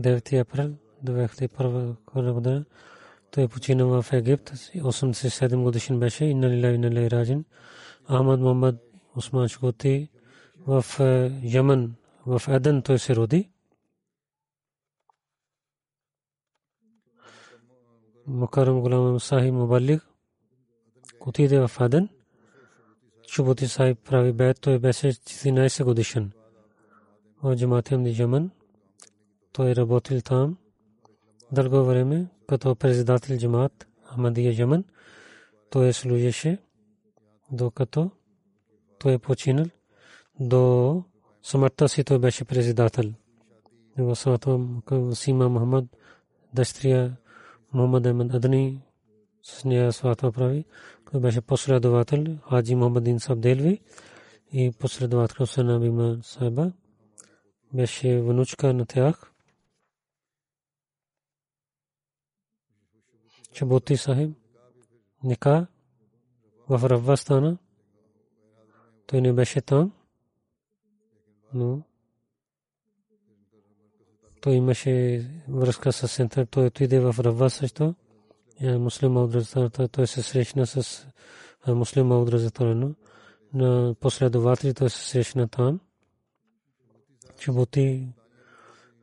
девети април две хиляди и първа година той почина в Египет. осемдесет и седем годишен беше. Инна лилаи инна илайхи раджиун. Ахмад Мохамед Усман Чугъфти в Йемен, в Еден той се роди. Мукаррам Гулам Сахиб Мубаллиг отиде в Еден. Чубути Сахиб прави бед, той беше четиринайсет годишен. В джамията на Йемен той работил там дълго време като председател джамат Ахмадия Йемен. Той служеше докато той починал. До смъртта си той беше председател. Него сатам Сима Мохамед, дъщеря Мохамед Ахмед Адни, с нея сватба прави. Той беше последовател Хаджи Мохамед Инсаб Делви и последовател Хусейн Абима Саба. Беше внучка на тях. Чубути Сахиб Ника в Раввастана. Той не беше там, но той имаше връзка с център. Той отиде в Равва също. Муслима от Раввастана. Той се срещна с муслима от Раввастана. На последователи той се срещна там. Чубути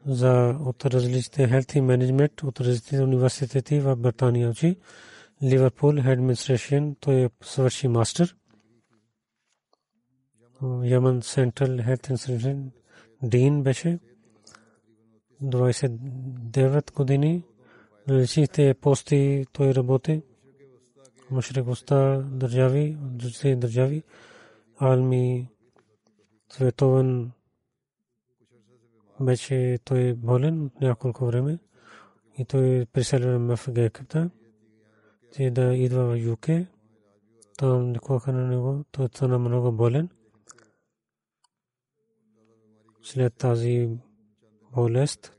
за от различните health management от различните университети в Британия учи. Ливърпул administration той свърши мастер. Йемен Central Health Institution дин беше. двайсет и девет години различните пости той работи. Мъшрекоста държави, другите държави, алми световен. Беше той болен няколко време и той преселен в Египта, че да идва в ЮК. Там лекуваха на него, той стана много болен. След тази болест,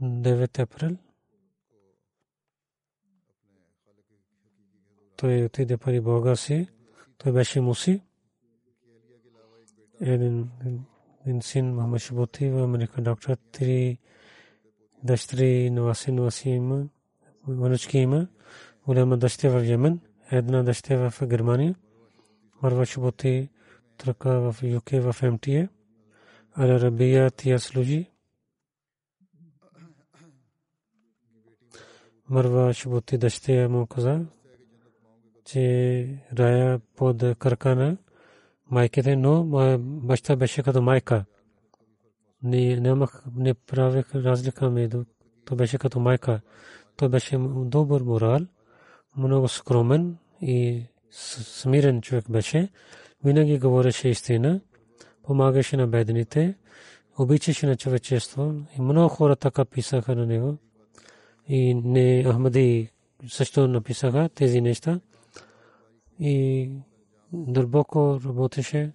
девети април, той отиде при Бога си, той беше муси. Един Инсин Мохамед Чубути в Америка доктор, три дъщери Навасин Васима, внучки има, голяма дъщеря в Йемен, една дъщеря в Германия. Марва Чубути тръка в ЮК, в МТА, Ал Арабия тя служи. مروا شبوتی دشتے مو قزا چے رایا پود کرکانا майка те, но моя баща беше като майка. Не нямах не правих разлика между. То беше като майка. То беше добър морал, много скромен и смирен човек беше. Винаги говореше истина, помагаше на бедните, обичаше на човечество и много хора така писаха на него. И не Ахмади също написаха тези неща. И дълбоко работеше,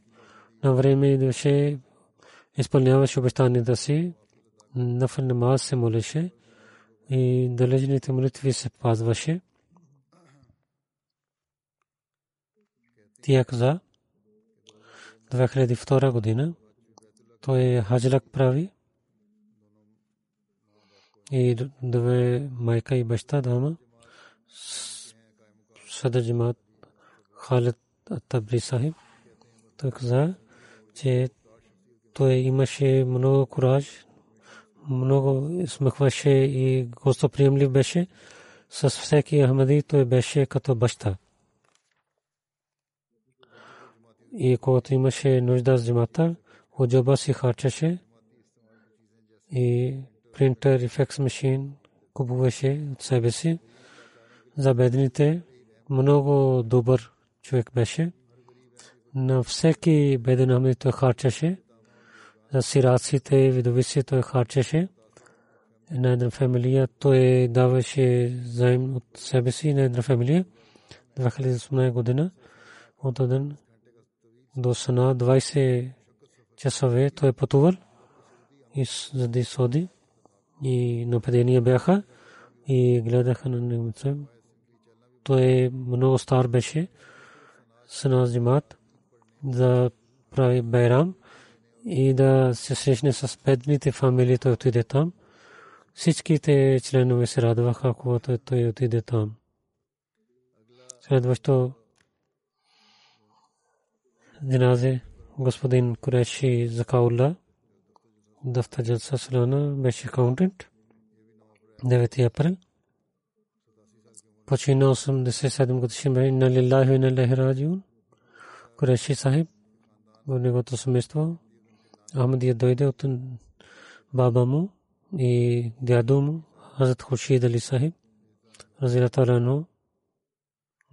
на време идваше, изпълняваше обещанията си, нафил намаз се молеше и далечните молитви се пазваше. Тя каза, две хиляди и втора година той хаджлак прави и две майка и баща дама сада джамат Халид Табри Сахиб. Той каза, че той имаше много кураж, много смъкваше и гостоприемлив беше. С всеки Ахмади той беше като баща. И когато имаше нужда с джамата, от джоба си харчеше и принтер и фекс машин купуваше от себе си за бедните. Много добър човек беше. На всеки беден Ахмади той харчеше. За сираците, видовици той харчеше. На една фамилия той даваше заем от себе си на една фамилия. две хиляди и осемнадесета година от Оден до Сана двадесет часове той пътувал из зади Сауди и нападения бяха и гледаха на него. Той много стар беше. Саназ джамат да прави байрам и да се срещне с бедните фамилии. Той отиде там. Всичките членове се радваха, когато той отиде там. Следващо джаназе господин Куреши Закаула дафта джалса Салана беше акаунтент. девети април почина осемдесет и седем годишен бе. Инна лиллахи ва инна илайхи раджиун. Куреши Сахиб в негото семейство Ахмадия дойде от баба му и дядо му Хазрат Хуршид Али Сахиб разияллаху таала анху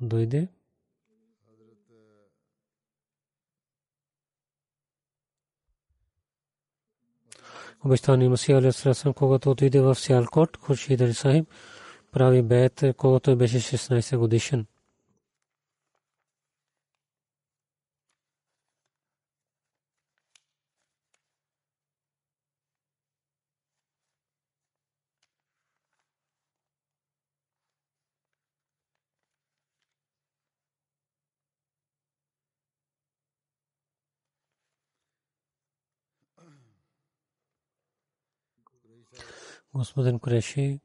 дойде. Обещани Масих алейхи салам, когато отиде в Сиалкот, Хуршид Али Сахиб прави бейт, когато беше шестнадесет годишен. Господин Куреши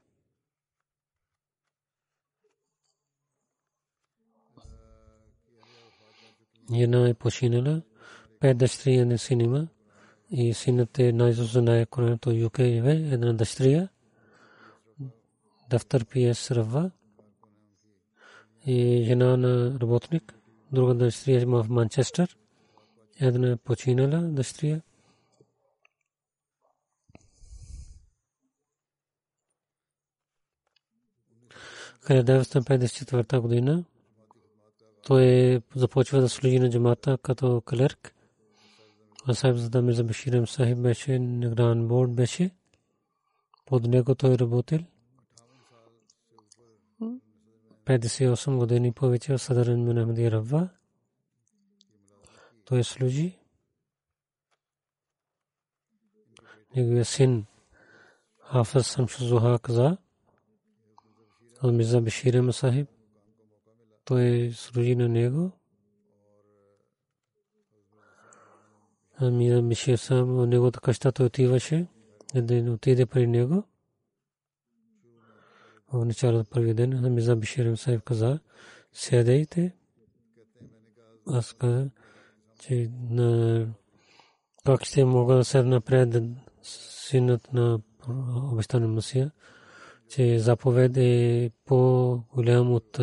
Yana е починала, пет дъщеря на синима и синът е най-зозная коренто ю кей е една дъщеря. Дафтар пи ес Рава и жена на работник. Друга дъщеря е в Манчестър. Една починала дъщеря. хиляда деветстотин петдесет и четвърта година той започва да служи на джамата като клерк. Сахибзада Мирза Башир Сахиб беше награн борд беше. Под него той работил. петдесет и осем години повече в Садарен Мюнахмади Рава. Той служи. Неговия син Хафиз Самшузуха каза от Мирза Башир Сахиб. Той служи на него. Мирза Башир сам от неговата къща той отиваше. Един отиде при него. В началото първи ден Мирза Башир Сахиб каза, седайте. Аз каза, че как ще мога да седна пред синът на обещания Масия, че заповед е по-голям от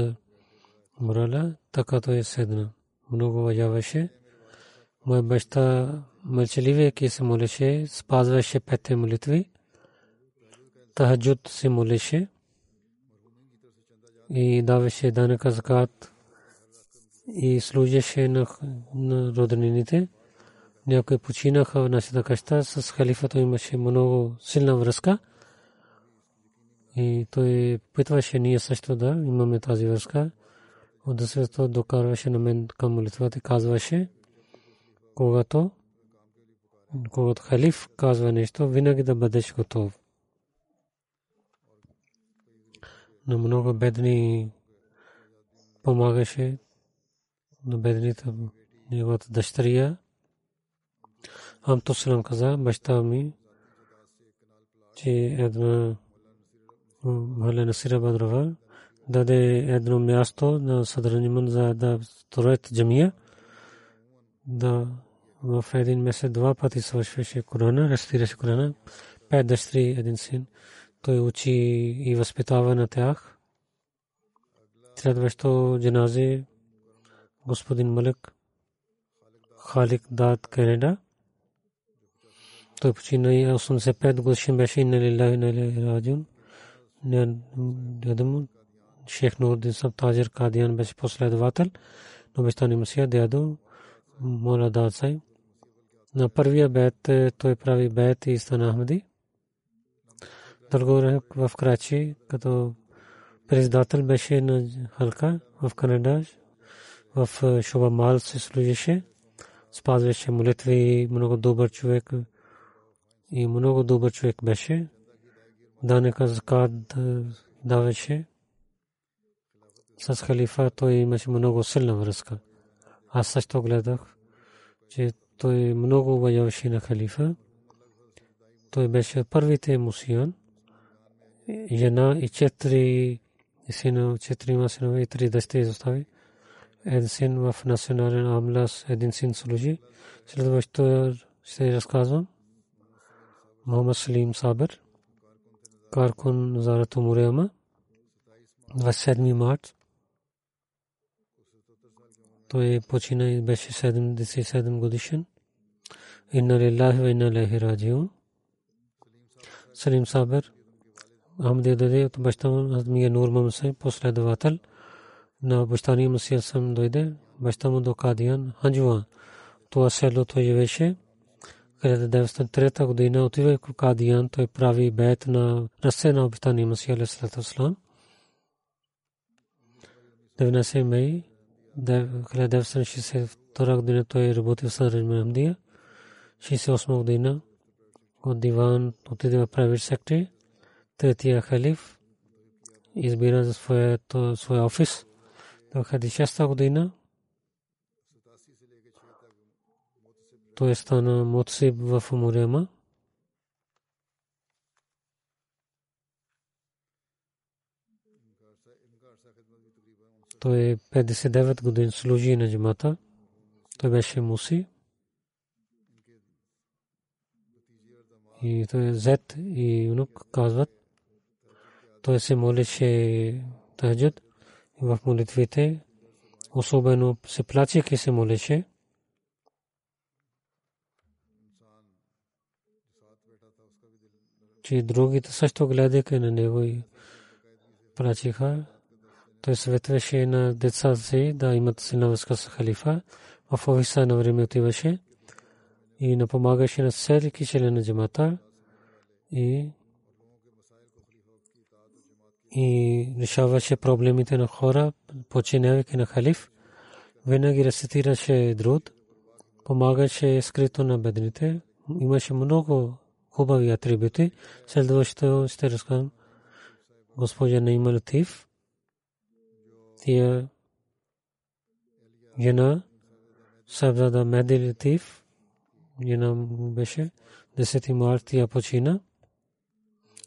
морала, така той седна. Много уважаваше. Моя баща мълчаливейки се молеше, спазваше петте молитви, тахаджуд се молеше и даваше данъка закат и служеше на, на роднините. Някои починаха в нашата къща. С халифата имаше много силна връзка и той питваше ние също да имаме тази връзка. Отдъсвето докарваше на мен към молитвата и казваше, когато когато халиф казва нещо, винаги да бъдеш готов. На много бедни помагаше, на бедните неговата дъщеря. Амто Салам каза, баща ми, че една мала Насира Бадрова даде едно място на Садраниман за да строят джамия. Да, в един месец два пъти свършваше Корана, разтираше Корана. Пет дъщери, един син. Той учи и възпитава на тях. Следващо джанази господин Малик Халик Дат Канада. Той почина и осемдесет и пет годишен беше. Инна лилляхи ва инна илайхи раджиун. Дядо му Шейх Нуруддин Саб Таджир Кадиян беше последовател на обещания Месия, дядо Мола Дадсай. На първия бейт той прави бейт и стана ахмади. Дълго в Крачи, като председател беше на халка в Канада, в Шуба Мал се служеше, спазваше молитви, много добър човек и много добър човек беше. Данека закат даваше. С халифа той имаше много силна връзка. Аз също гледах, че той много уважаваше на халифа. Той беше първите мусиян. Жена и четири сина, четирима синове и три дъщери изостави. Един син в национален амлас, един син служи. Следващото ще разказвам. Мохамед Салим Сабер, Каркун Зарато Мурема, двадесет и седми март. Той почина и беше седемдесет и седем годишен. Инна лилляхи ва инна илайхи раджиун. Салим Сабер, Ахмадия дойде от баща му, Адмия Нур Мамсай, последовател на обещания Месия сам дойде. Баща му до Кадиян, Ханджуан. Това село той живеше. хиляда деветстотин и трета година отива в Кадиян, той прави бейт на ръце на обещания Месия алейхи салату вассалам. деветнадесети май хиляда деветстотин шестдесет и втора година той работи в Садрин Ахмадия. шестдесет и осма година от диван отиде в private sector. Третия халиф избира за своя офис. До хиляда и шеста година той стана мутсиб в Мурема. Той петдесет и девет години служи на джамата. Той беше муси. И той е зет и внук казват. Той се молеше тахаджуд в молитвите, особено се плачеки се молеше. Че другите също гледаха на него и плачеха. Той съветваше на децата си да имат силна връзка с халифа. В офиса на време отиваше и напомагаше на всеки член на джамата и и решаваше проблемите на хора, подчинявайки на халиф. Винаги рецитираше друд, помагаше скрито на бедните. Имаше много хубави атрибути. Следващото ще разказвам госпожа Наима Латиф. Тя жена Сафзада Мехди Латиф, жена беше десети март, тя почина.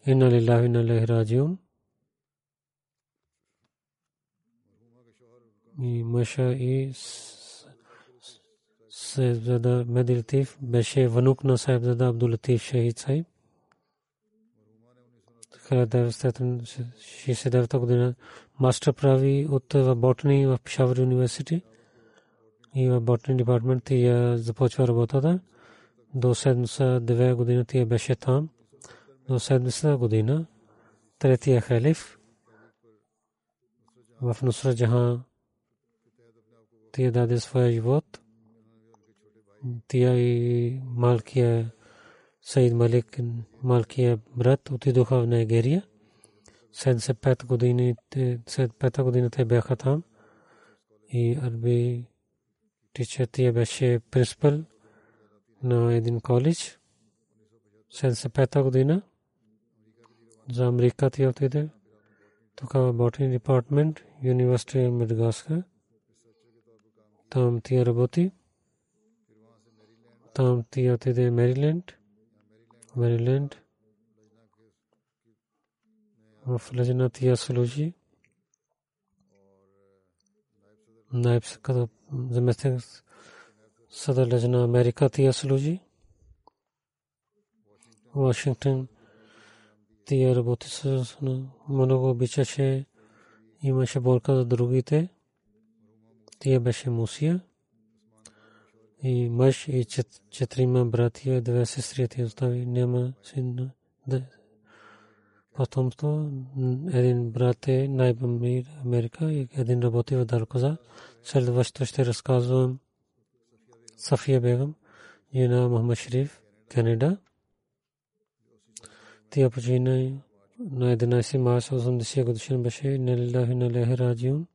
Инна лилляхи ва инна илайхи раджиун. И Маша и Сафзада Мехди Латиф беше внук на Сафзада Абдул Латиф Шахид Саиб. хиляда деветстотин шейсет и девета година мастър прави от ботани в Пешавър университет и в ботани департамент тя започва работата. До седемдесет и девета година тя беше там. До седемдесета година третия халиф в Нусра Джахан тя даде своя живот. Тя и малкия Саид Малик, малкия брат, отидоха в Нигерия. седемдесет и пета година, седемдесет и пета година те бяха там. И арби тичър тя беше принципал на един коледж. седемдесет и пета година за Америка тя отиде. Тук в Ботани департамент, Университет Мадагаскар. Там тя работи. Там тя отиде в Мериленд. Maryland of Lajnatia Soluji Naibs ka zamestan Sadar Lajna America Tia Soluji Washington Tia robotis monogo bichashe imashe borka drugi te Tia beshe musia и мъж и четирима братия, две сестри те остави, няма син потомство. Един брат е най-бомбир Америка и един работи в Даркоза. Следващото ще разказвам Сафия Бегам, жена Мохамед Шериф, Канада. Тя почина на единайсети март осемдесета годишна беше. Нелилахи налехи раджиун.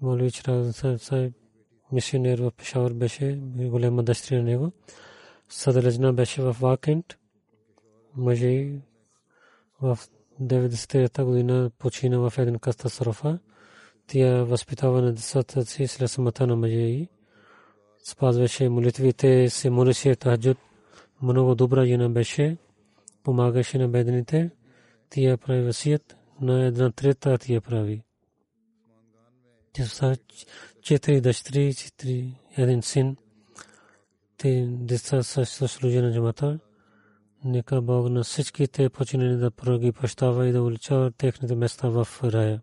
Молвич Разен Сайб мисионер в Пешавър беше, голема дъщеря на него. Садралъжна беше в Вакент. Мъжи в деветдесета година почина в един катастрофа. Тя възпитава на децата си след смъртта на мъжа ѝ. Спазваше молитвите, се молеше тахаджуд. Много добра жена беше, помагаше на бедните. Тя прави васият на една трета тя прави. Четири дъщери, четири, един син. Те деца са служили на джамата. Нека Бог на всичките починени да проги пощава и да увеличава техните места в рая.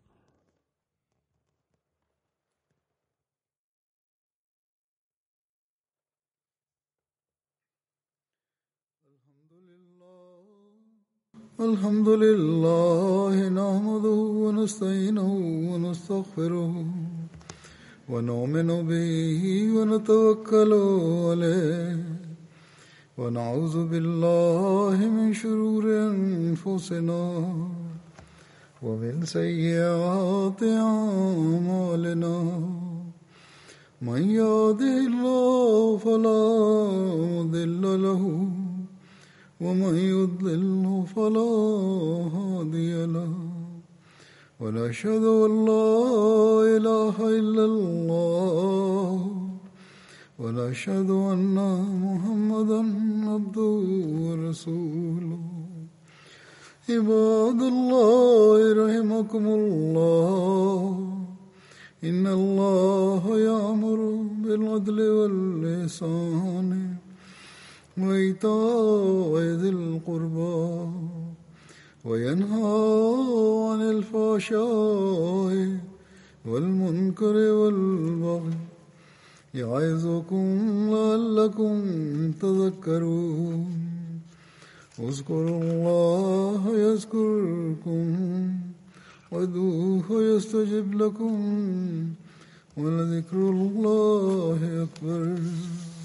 Alhamdulillahi nahmaduhu wa nasta'inuhu wa nastaghfiruhu wa nu'minu bihi wa natawakkalu alayhi wa na'udhu billahi min shururi anfusina wa min sayyi'ati a'malina man yahdihillahu fala mudilla lahu وَمَنْ يُضْلِلْهُ فَلَا هَادِيَ لَهُ وَنَشْهَدُ أَنْ لَا إِلَهَ إِلَّا اللَّهُ وَنَشْهَدُ أَنَّ مُحَمَّدًا عَبْدُهُ وَرَسُولُهُ عِبَادَ اللَّهِ رَحِمَكُمُ اللَّهُ إِنَّ اللَّهَ يَأْمُرُ بِالْعَدْلِ وَالْإِحْسَانِ وَإِيتَاءِ ذِي الْقُرْبَى وَيَنْهَى عَنِ الْفَحْشَاءِ وَالْمُنكَرِ وَالْبَغْيِ يَعِظُكُمْ لَعَلَّكُمْ تَذَكَّرُونَ اذْكُرُوا اللَّهَ يَذْكُرْكُمْ وَادْعُوهُ يَسْتَجِبْ لَكُمْ وَلَذِكْرُ اللَّهِ أَكْبَرُ